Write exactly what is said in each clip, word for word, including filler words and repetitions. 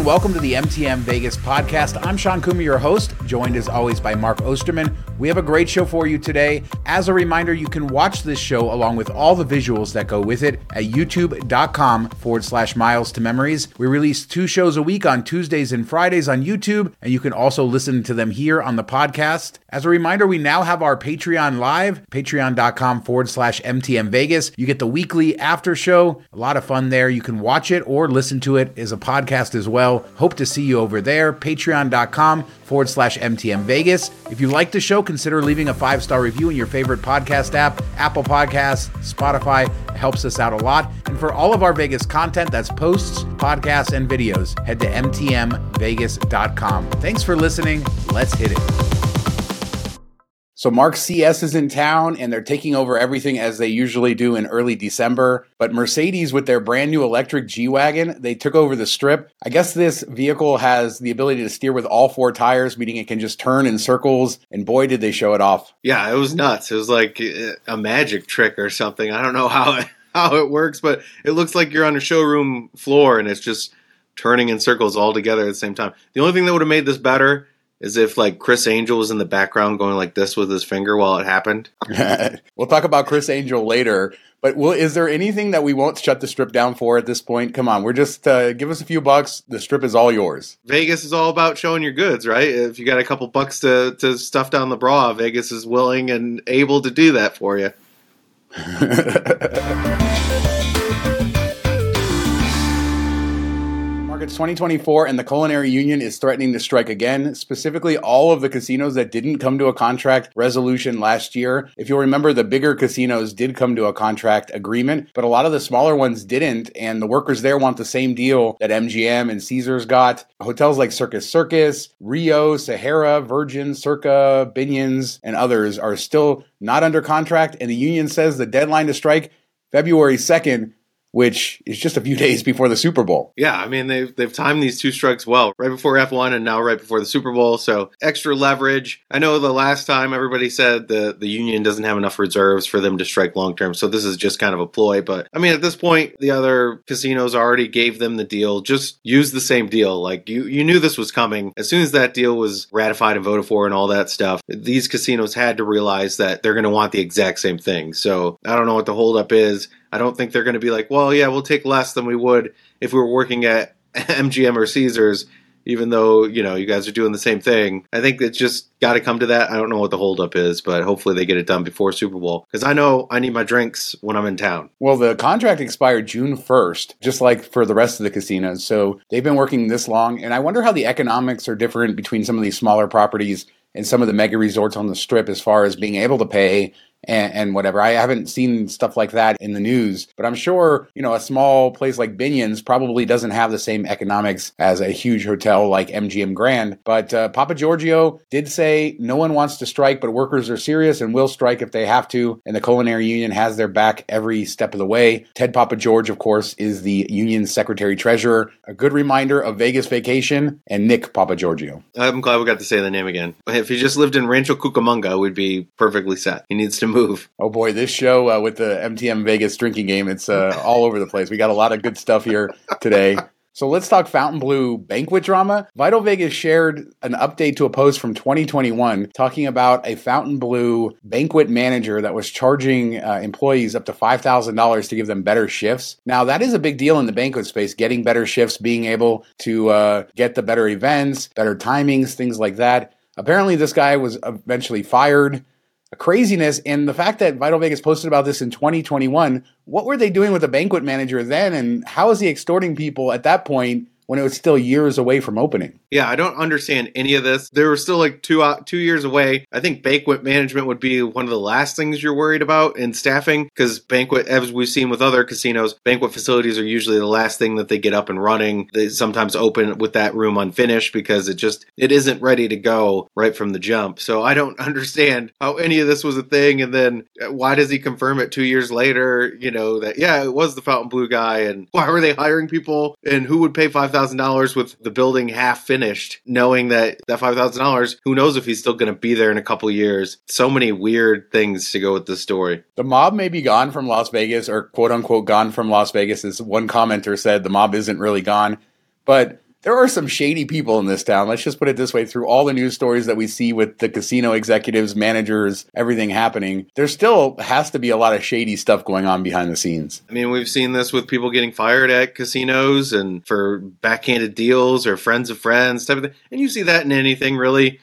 and welcome to the M T M Vegas podcast. I'm Sean Coomer, your host, joined as always by Mark Osterman. We have a great show for you today. As a reminder, you can watch this show along with all the visuals that go with it at youtube.com forward slash miles to memories. We release two shows a week on Tuesdays and Fridays on YouTube, and you can also listen to them here on the podcast. As a reminder, we now have our Patreon live, patreon.com forward slash MTM Vegas. You get the weekly after show, a lot of fun there. You can watch it or listen to it as a podcast as well. Hope to see you over there, patreon.com forward slash MTM Vegas. If you like the show, consider leaving a five-star review in your favorite podcast app, Apple Podcasts, Spotify. It helps us out a lot. And for all of our Vegas content, that's posts, podcasts, and videos, head to m t m vegas dot com. Thanks for listening. Let's hit it. So Mark, C E S is in town, and they're taking over everything as they usually do in early December. But Mercedes, with their brand new electric G-Wagon, they took over the strip. I guess this vehicle has the ability to steer with all four tires, meaning it can just turn in circles. And boy, did they show it off. Yeah, it was nuts. It was like a magic trick or something. I don't know how it, how it works, but it looks like you're on a showroom floor, and it's just turning in circles all together at the same time. The only thing that would have made this better is if, like, Criss Angel was in the background going like this with his finger while it happened. We'll talk about Criss Angel later. But will, is there anything that we won't shut the strip down for at this point? Come on, we're just, uh, give us a few bucks. The strip is all yours. Vegas is all about showing your goods, right? If you got a couple bucks to, to stuff down the bra, Vegas is willing and able to do that for you. It's twenty twenty-four, and the Culinary Union is threatening to strike again, specifically all of the casinos that didn't come to a contract resolution last year. If you'll remember, the bigger casinos did come to a contract agreement, but a lot of the smaller ones didn't, and the workers there want the same deal that M G M and Caesars got. Hotels like Circus Circus, Rio, Sahara, Virgin, Circa, Binions, and others are still not under contract, and the union says the deadline to strike, February second, which is just a few days before the Super Bowl. Yeah, I mean, they've, they've timed these two strikes well, right before F one and now right before the Super Bowl, so extra leverage. I know the last time everybody said the, the union doesn't have enough reserves for them to strike long-term, so this is just kind of a ploy, but I mean, at this point, the other casinos already gave them the deal. Just use the same deal. Like, you, you knew this was coming. As soon as that deal was ratified and voted for and all that stuff, these casinos had to realize that they're going to want the exact same thing, so I don't know what the holdup is. I don't think they're going to be like, well, yeah, we'll take less than we would if we were working at M G M or Caesars, even though, you know, you guys are doing the same thing. I think it's just got to come to that. I don't know what the holdup is, but hopefully they get it done before Super Bowl, because I know I need my drinks when I'm in town. Well, the contract expired June first, just like for the rest of the casinos. So they've been working this long, and I wonder how the economics are different between some of these smaller properties and some of the mega resorts on the Strip as far as being able to pay And, and whatever. I haven't seen stuff like that in the news, but I'm sure, you know, a small place like Binion's probably doesn't have the same economics as a huge hotel like M G M Grand. But uh, Papa Giorgio did say no one wants to strike, but workers are serious and will strike if they have to. And the Culinary Union has their back every step of the way. Ted Papa George, of course, is the union secretary treasurer. A good reminder of Vegas Vacation and Nick Papa Giorgio. I'm glad we got to say the name again. If he just lived in Rancho Cucamonga, we'd be perfectly set. He needs to move. Oh boy, this show uh, with the M T M Vegas drinking game, it's uh, all over the place. We got a lot of good stuff here today. So let's talk Fontainebleau banquet drama. Vital Vegas shared an update to a post from twenty twenty-one talking about a Fontainebleau banquet manager that was charging uh, employees up to five thousand dollars to give them better shifts. Now, that is a big deal in the banquet space, getting better shifts, being able to uh, get the better events, better timings, things like that. Apparently, this guy was eventually fired. A craziness, and the fact that Vital Vegas posted about this in twenty twenty-one, what were they doing with the banquet manager then, and how is he extorting people at that point when it was still years away from opening? Yeah, I don't understand any of this. They were still like two uh, two years away. I think banquet management would be one of the last things you're worried about in staffing, because banquet, as we've seen with other casinos, banquet facilities are usually the last thing that they get up and running. They sometimes open with that room unfinished because it just, it isn't ready to go right from the jump. So I don't understand how any of this was a thing. And then why does he confirm it two years later, you know, that, yeah, it was the Fontainebleau guy, and why were they hiring people, and who would pay five thousand dollars with the building half finished? Finished, knowing that that five thousand dollars, who knows if he's still going to be there in a couple years. So many weird things to go with this story. The mob may be gone from Las Vegas, or quote unquote gone from Las Vegas, as one commenter said. The mob isn't really gone, but there are some shady people in this town. Let's just put it this way. Through all the news stories that we see with the casino executives, managers, everything happening, there still has to be a lot of shady stuff going on behind the scenes. I mean, we've seen this with people getting fired at casinos and for backhanded deals or friends of friends type of thing. And you see that in anything, really.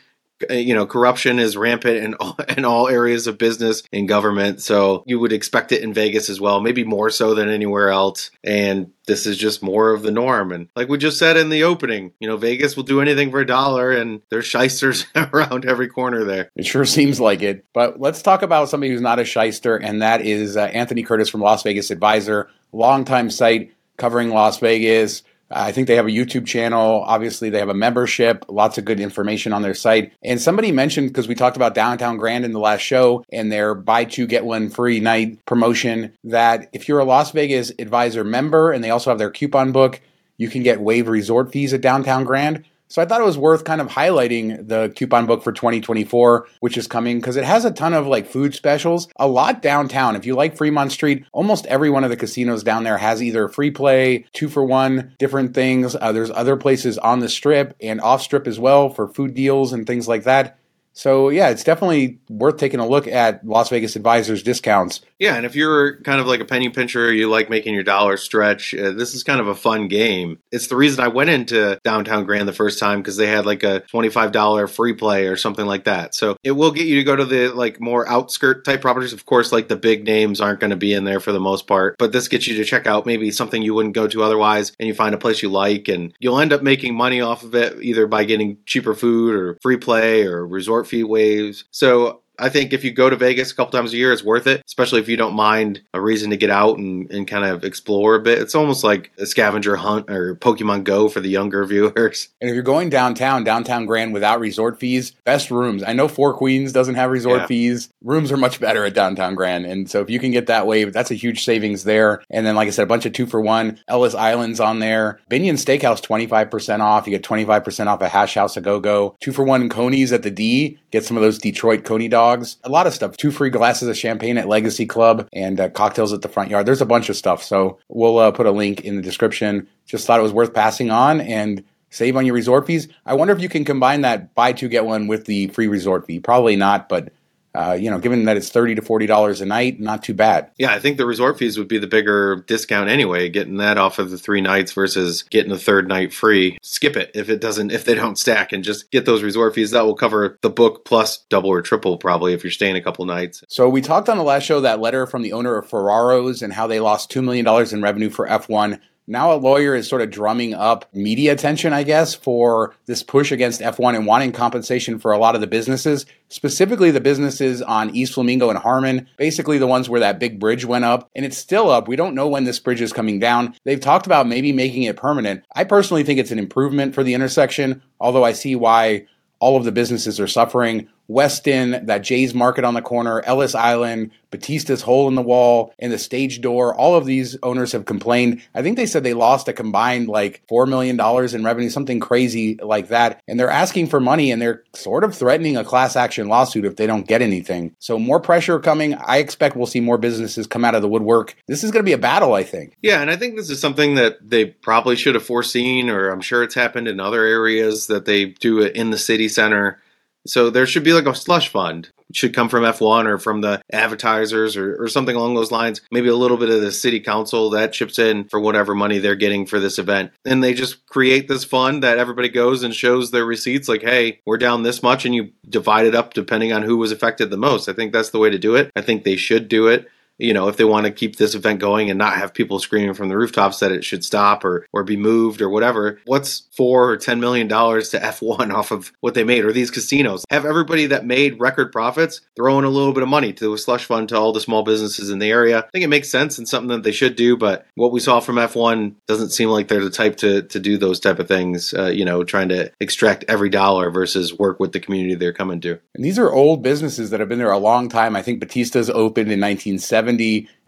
You know, corruption is rampant in all, in all areas of business and government. So you would expect it in Vegas as well, maybe more so than anywhere else. And this is just more of the norm. And like we just said in the opening, you know, Vegas will do anything for a dollar, and there's shysters around every corner there. It sure seems like it. But let's talk about somebody who's not a shyster, and that is uh, Anthony Curtis from Las Vegas Advisor, longtime site covering Las Vegas. I think they have a YouTube channel. Obviously, they have a membership, lots of good information on their site. And somebody mentioned, because we talked about Downtown Grand in the last show and their buy two, get one free night promotion, that if you're a Las Vegas Advisor member, and they also have their coupon book, you can get waived resort fees at Downtown Grand. So I thought it was worth kind of highlighting the coupon book for twenty twenty-four, which is coming, because it has a ton of like food specials, a lot downtown. If you like Fremont Street, almost every one of the casinos down there has either free play, two for one, different things. Uh, there's other places on the strip and off strip as well for food deals and things like that. So yeah, it's definitely worth taking a look at Las Vegas Advisor's discounts. Yeah, and if you're kind of like a penny pincher, you like making your dollar stretch, uh, this is kind of a fun game. It's the reason I went into Downtown Grand the first time, because they had like a twenty-five dollars free play or something like that. So it will get you to go to the like more outskirt type properties. Of course, like the big names aren't going to be in there for the most part, but this gets you to check out maybe something you wouldn't go to otherwise, and you find a place you like, and you'll end up making money off of it either by getting cheaper food or free play or resort fee waves. So I think if you go to Vegas a couple times a year, it's worth it, especially if you don't mind a reason to get out and, and kind of explore a bit. It's almost like a scavenger hunt or Pokemon Go for the younger viewers. And if you're going downtown, Downtown Grand without resort fees, best rooms. I know Four Queens doesn't have resort yeah. fees. Rooms are much better at Downtown Grand. And so if you can get that way, that's a huge savings there. And then, like I said, a bunch of two for one. Ellis Island's on there. Binion Steakhouse, twenty-five percent off. You get twenty-five percent off a Hash House, a Go-Go. Two for one Coney's at the D. Get some of those Detroit Coney dogs. A lot of stuff. Two free glasses of champagne at Legacy Club and uh, cocktails at the front yard. There's a bunch of stuff. So we'll uh, put a link in the description. Just thought it was worth passing on and save on your resort fees. I wonder if you can combine that buy two, get one with the free resort fee. Probably not, but Uh, you know, given that it's thirty to forty dollars a night, not too bad. Yeah, I think the resort fees would be the bigger discount anyway, getting that off of the three nights versus getting the third night free. Skip it if it doesn't, if they don't stack, and just get those resort fees. That will cover the book plus double or triple probably if you're staying a couple nights. So we talked on the last show that letter from the owner of Ferraro's and how they lost two million dollars in revenue for F one. Now a lawyer is sort of drumming up media attention, I guess, for this push against F one and wanting compensation for a lot of the businesses, specifically the businesses on East Flamingo and Harmon, basically the ones where that big bridge went up. And it's still up. We don't know when this bridge is coming down. They've talked about maybe making it permanent. I personally think it's an improvement for the intersection, although I see why all of the businesses are suffering. Weston, that Jay's Market on the corner, Ellis Island, Batista's Hole in the Wall, and the Stage Door. All of these owners have complained. I think they said they lost a combined like four million dollars in revenue, something crazy like that. And they're asking for money, and they're sort of threatening a class action lawsuit if they don't get anything. So more pressure coming. I expect we'll see more businesses come out of the woodwork. This is going to be a battle, I think. Yeah, and I think this is something that they probably should have foreseen, or I'm sure it's happened in other areas that they do it in the city center. So there should be like a slush fund. It should come from F one or from the advertisers or, or something along those lines. Maybe a little bit of the city council that chips in for whatever money they're getting for this event. And they just create this fund that everybody goes and shows their receipts like, hey, we're down this much, and you divide it up depending on who was affected the most. I think that's the way to do it. I think they should do it. You know, if they want to keep this event going and not have people screaming from the rooftops that it should stop or or be moved or whatever. What's four or ten million dollars to F one off of what they made, or these casinos? Have everybody that made record profits throw in a little bit of money to a slush fund to all the small businesses in the area. I think it makes sense and something that they should do, but what we saw from F one doesn't seem like they're the type to, to do those type of things, uh, you know, trying to extract every dollar versus work with the community they're coming to. And these are old businesses that have been there a long time. I think Batista's opened in nineteen seventy.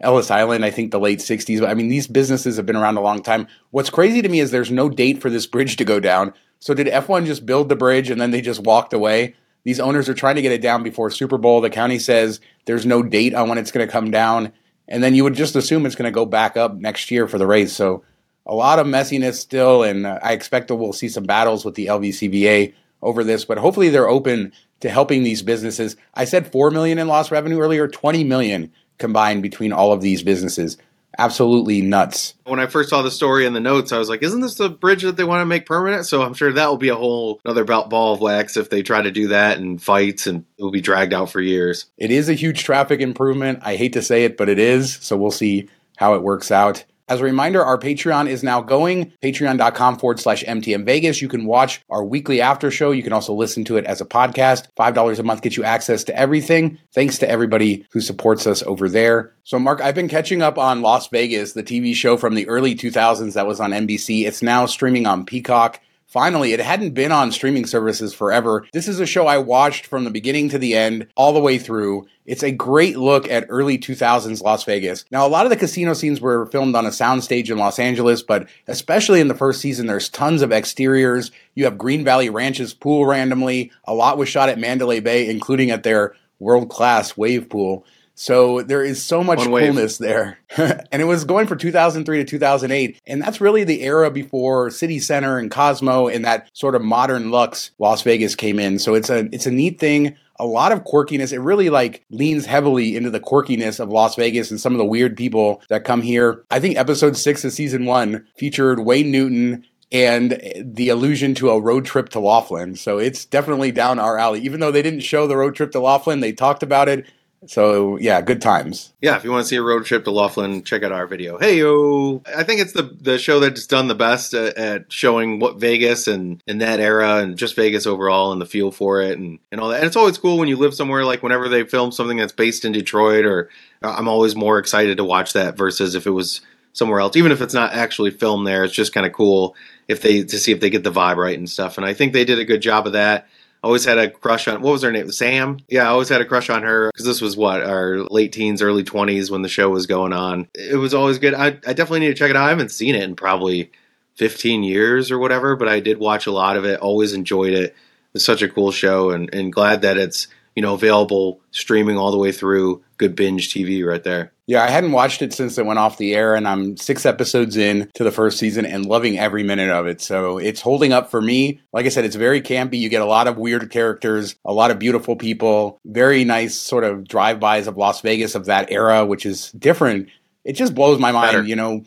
Ellis Island, I think the late sixties. I mean, these businesses have been around a long time. What's crazy to me is there's no date for this bridge to go down. So did F one just build the bridge and then they just walked away? These owners are trying to get it down before Super Bowl. The county says there's no date on when it's going to come down. And then you would just assume it's going to go back up next year for the race. So a lot of messiness still, and uh, I expect that we'll see some battles with the L V C V A over this, but hopefully they're open to helping these businesses. I said four million dollars in lost revenue earlier, twenty million dollars combined between all of these businesses. Absolutely nuts. When I first saw the story in the notes, I was like, isn't this the bridge that they want to make permanent? So I'm sure that will be a whole other ball of wax if they try to do that, and fights, and it will be dragged out for years. It is a huge traffic improvement. I hate to say it, but it is. So we'll see how it works out. As a reminder, our Patreon is now going, patreon.com forward slash MTM Vegas. You can watch our weekly after show. You can also listen to it as a podcast. five dollars a month gets you access to everything. Thanks to everybody who supports us over there. So, Mark, I've been catching up on Las Vegas, the T V show from the early two thousands that was on N B C. It's now streaming on Peacock. Finally, it hadn't been on streaming services forever. This is a show I watched from the beginning to the end, all the way through. It's a great look at early two thousands Las Vegas. Now, a lot of the casino scenes were filmed on a soundstage in Los Angeles, but especially in the first season, there's tons of exteriors. You have Green Valley Ranch's pool randomly. A lot was shot at Mandalay Bay, including at their world-class wave pool. So there is so much coolness there. And it was going from two thousand three to two thousand eight. And that's really the era before City Center and Cosmo and that sort of modern luxe Las Vegas came in. So it's a it's a neat thing. A lot of quirkiness. It really like leans heavily into the quirkiness of Las Vegas and some of the weird people that come here. I think episode six of season one featured Wayne Newton and the allusion to a road trip to Laughlin. So it's definitely down our alley. Even though they didn't show the road trip to Laughlin, they talked about it. So, yeah, good times. Yeah, if you want to see a road trip to Laughlin, check out our video. Hey-o! I think it's the the show that's done the best at, at showing what Vegas and in that era and just Vegas overall and the feel for it and, and all that. And it's always cool when you live somewhere, like whenever they film something that's based in Detroit, or I'm always more excited to watch that versus if it was somewhere else. Even if it's not actually filmed there, it's just kind of cool if they to see if they get the vibe right and stuff. And I think they did a good job of that. I always had a crush on, what was her name? Sam? Yeah, I always had a crush on her because this was what, our late teens, early twenties when the show was going on. It was always good. I, I definitely need to check it out. I haven't seen it in probably fifteen years or whatever, but I did watch a lot of it. Always enjoyed it. It's such a cool show, and, and glad that it's, you know, available streaming all the way through. Good binge T V right there. Yeah, I hadn't watched it since it went off the air, and I'm six episodes in to the first season and loving every minute of it. So it's holding up for me. Like I said, it's very campy. You get a lot of weird characters, a lot of beautiful people, very nice sort of drive-bys of Las Vegas of that era, which is different. It just blows my mind, Better. You know.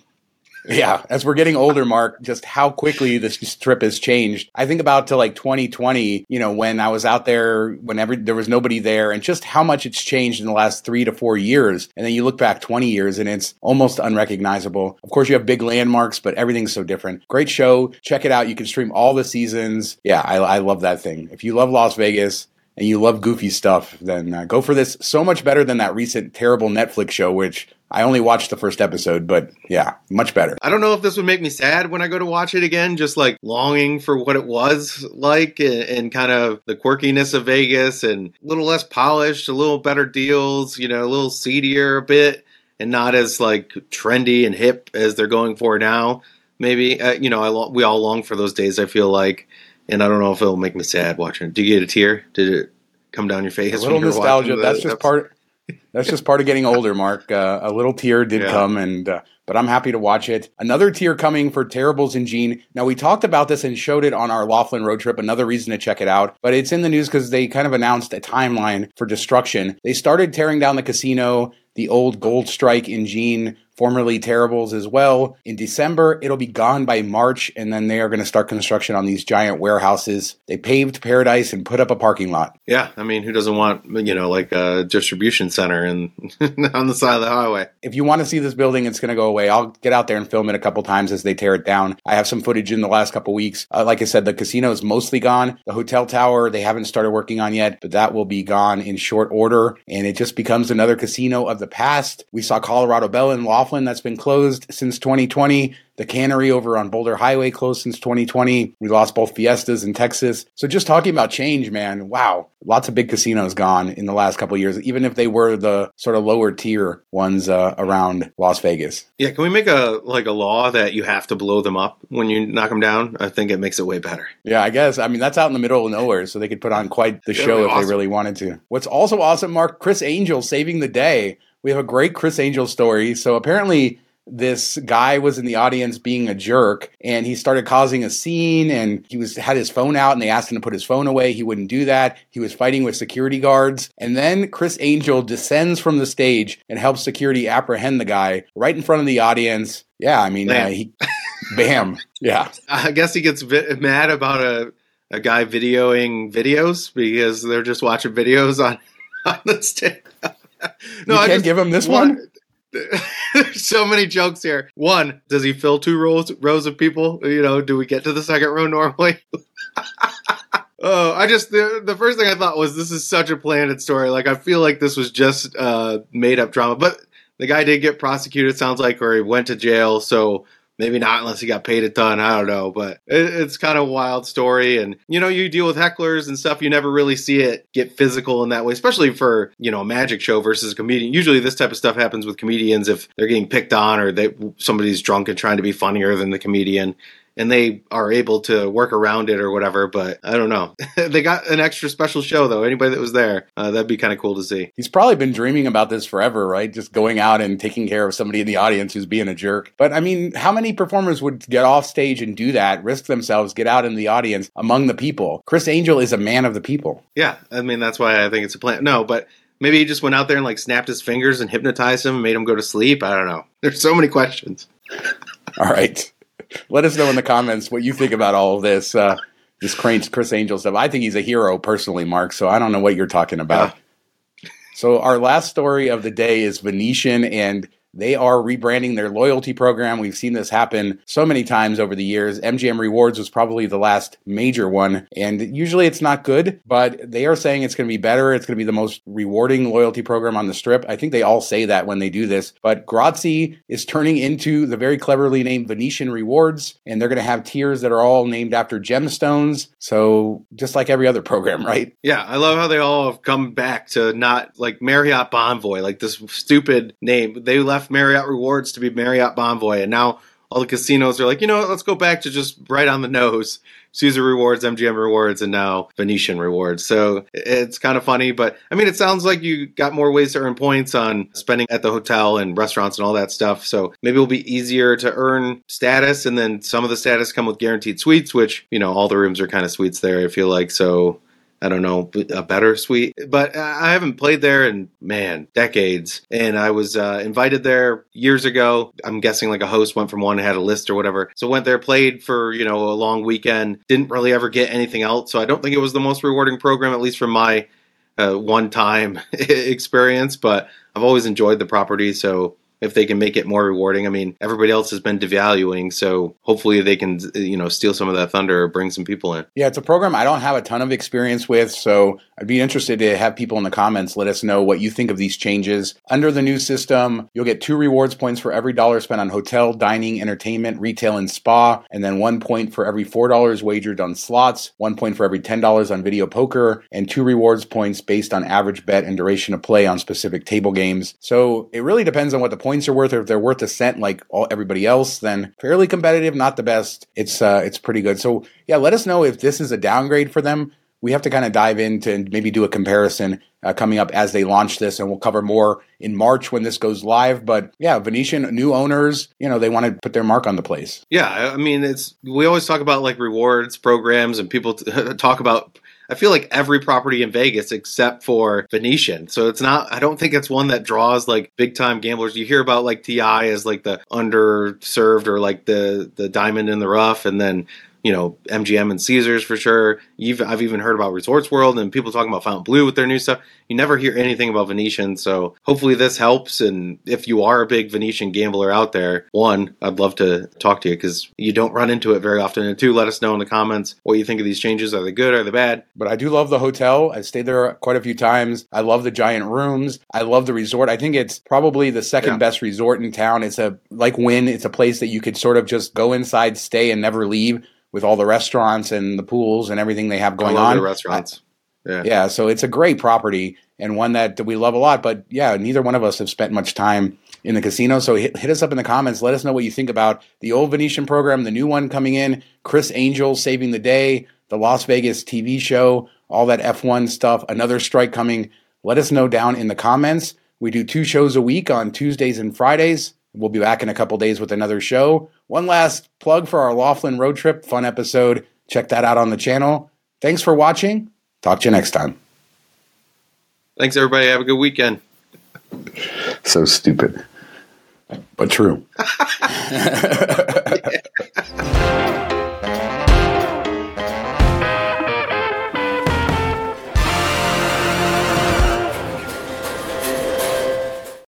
Yeah, as we're getting older, Mark, just how quickly this strip has changed. I think about to like twenty twenty, you know, when I was out there, whenever there was nobody there, and just how much it's changed in the last three to four years. And then you look back twenty years and it's almost unrecognizable. Of course, you have big landmarks, but everything's so different. Great show. Check it out. You can stream all the seasons. Yeah, I, I love that thing. If you love Las Vegas and you love goofy stuff, then uh, go for this. So much better than that recent terrible Netflix show, which I only watched the first episode, but yeah, much better. I don't know if this would make me sad when I go to watch it again, just like longing for what it was like and, and kind of the quirkiness of Vegas and a little less polished, a little better deals, you know, a little seedier a bit and not as like trendy and hip as they're going for now. Maybe, uh, you know, I lo- we all long for those days, I feel like. And I don't know if it'll make me sad watching it. Did you get a tear? Did it come down your face? A little nostalgia. That's just part. That's just part of getting older, Mark. Uh, a little tear did yeah. come, and uh, but I'm happy to watch it. Another tear coming for Terribles and Gene. Now, we talked about this and showed it on our Laughlin road trip. Another reason to check it out. But it's in the news because they kind of announced a timeline for destruction. They started tearing down the casino, the old Gold Strike in Gene, formerly Terribles as well. In December, it'll be gone by March, and then they are going to start construction on these giant warehouses. They paved Paradise and put up a parking lot. Yeah, I mean, who doesn't want, you know, like a distribution center and on the side of the highway? If you want to see this building, it's going to go away. I'll get out there and film it a couple times as they tear it down. I have some footage in the last couple weeks. Uh, like I said, the casino is mostly gone. The hotel tower, they haven't started working on yet, but that will be gone in short order, and it just becomes another casino of the past. We saw Colorado Bell in Laughlin. That's been closed since twenty twenty. The cannery over on Boulder Highway closed since twenty twenty. We lost both Fiestas in Texas. So just talking about change, man, wow. Lots of big casinos gone in the last couple of years, even if they were the sort of lower tier ones uh, around Las Vegas. Yeah, can we make a like a law that you have to blow them up when you knock them down? I think it makes it way better. Yeah, I guess. I mean, that's out in the middle of nowhere, so they could put on quite the show if awesome. They really wanted to. What's also awesome, Mark, Criss Angel saving the day. We have a great Criss Angel story. So apparently this guy was in the audience being a jerk, and he started causing a scene, and he was had his phone out, and they asked him to put his phone away. He wouldn't do that. He was fighting with security guards. And then Criss Angel descends from the stage and helps security apprehend the guy right in front of the audience. Yeah, I mean, uh, he, bam. Yeah. I guess he gets vi- mad about a, a guy videoing videos because they're just watching videos on, on the stage. No, you I can't give him this want- one? There's so many jokes here. One, does he fill two rows rows of people? You know, do we get to the second row normally? Oh, I just, the, the first thing I thought was, this is such a planted story. Like, I feel like this was just uh, made up drama. But the guy did get prosecuted, sounds like, or he went to jail. So maybe not, unless he got paid a ton. I don't know. But it, it's kind of a wild story. And, you know, you deal with hecklers and stuff. You never really see it get physical in that way, especially for, you know, a magic show versus a comedian. Usually this type of stuff happens with comedians if they're getting picked on or they somebody's drunk and trying to be funnier than the comedian. And they are able to work around it or whatever, but I don't know. They got an extra special show, though. Anybody that was there, uh, that'd be kind of cool to see. He's probably been dreaming about this forever, right? Just going out and taking care of somebody in the audience who's being a jerk. But, I mean, how many performers would get off stage and do that, risk themselves, get out in the audience among the people? Criss Angel is a man of the people. Yeah, I mean, that's why I think it's a plan. No, but... maybe he just went out there and like snapped his fingers and hypnotized him and made him go to sleep. I don't know. There's so many questions. All right. Let us know in the comments what you think about all of this, uh, this Criss Angel stuff. I think he's a hero personally, Mark, so I don't know what you're talking about. Yeah. So our last story of the day is Venetian, and they are rebranding their loyalty program. We've seen this happen so many times over the years. M G M Rewards was probably the last major one, and usually it's not good, but they are saying it's going to be better. It's going to be the most rewarding loyalty program on the Strip. I think they all say that when they do this, but Grazie is turning into the very cleverly named Venetian Rewards, and they're going to have tiers that are all named after gemstones, so just like every other program, right? Yeah, I love how they all have come back to not, like, Marriott Bonvoy, like this stupid name. They left Marriott Rewards to be Marriott Bonvoy, and now all the casinos are like, you know what, let's go back to just right on the nose, Caesar Rewards, M G M Rewards, and now Venetian Rewards. So it's kind of funny, but I mean, it sounds like you got more ways to earn points on spending at the hotel and restaurants and all that stuff. So maybe it'll be easier to earn status, and then some of the status come with guaranteed suites, which, you know, all the rooms are kind of suites there, I feel like. So I don't know, a better suite. But I haven't played there in, man, decades. And I was uh, invited there years ago. I'm guessing like a host went from one and had a list or whatever. So went there, played for, you know, a long weekend. Didn't really ever get anything else. So I don't think it was the most rewarding program, at least from my uh, one-time experience. But I've always enjoyed the property. So if they can make it more rewarding, I mean, everybody else has been devaluing, so hopefully they can, you know, steal some of that thunder or bring some people in. Yeah, it's a program I don't have a ton of experience with, so I'd be interested to have people in the comments let us know what you think of these changes. Under the new system, you'll get two rewards points for every dollar spent on hotel, dining, entertainment, retail, and spa, and then one point for every four dollars wagered on slots, one point for every ten dollars on video poker, and two rewards points based on average bet and duration of play on specific table games. So it really depends on what the point are worth, or if they're worth a cent like all everybody else, then fairly competitive, not the best. It's uh, it's pretty good. So yeah, let us know if this is a downgrade for them. We have to kind of dive into and maybe do a comparison uh, coming up as they launch this, and we'll cover more in March when this goes live. But yeah, Venetian, new owners, you know, they want to put their mark on the place. Yeah, I mean, it's we always talk about like rewards programs, and people t- talk about. I feel like every property in Vegas except for Venetian. So it's not, I don't think it's one that draws like big time gamblers. You hear about like T I as like the underserved or like the, the diamond in the rough. And then, you know, M G M and Caesars for sure. You've, I've even heard about Resorts World and people talking about Fontainebleau with their new stuff. You never hear anything about Venetian. So hopefully this helps. And if you are a big Venetian gambler out there, one, I'd love to talk to you because you don't run into it very often. And two, let us know in the comments what you think of these changes. Are they good? Are they bad? But I do love the hotel. I stayed there quite a few times. I love the giant rooms. I love the resort. I think it's probably the second yeah. best resort in town. It's a, like Wynn, it's a place that you could sort of just go inside, stay, and never leave, with all the restaurants and the pools and everything they have going on. I love the restaurants. Yeah. Yeah, so it's a great property and one that we love a lot. But yeah, neither one of us have spent much time in the casino. So hit, hit us up in the comments. Let us know what you think about the old Venetian program, the new one coming in, Criss Angel saving the day, the Las Vegas T V show, all that F one stuff, another strike coming. Let us know down in the comments. We do two shows a week on Tuesdays and Fridays. We'll be back in a couple days with another show. One last plug for our Laughlin road trip. Fun episode. Check that out on the channel. Thanks for watching. Talk to you next time. Thanks, everybody. Have a good weekend. So stupid, but true.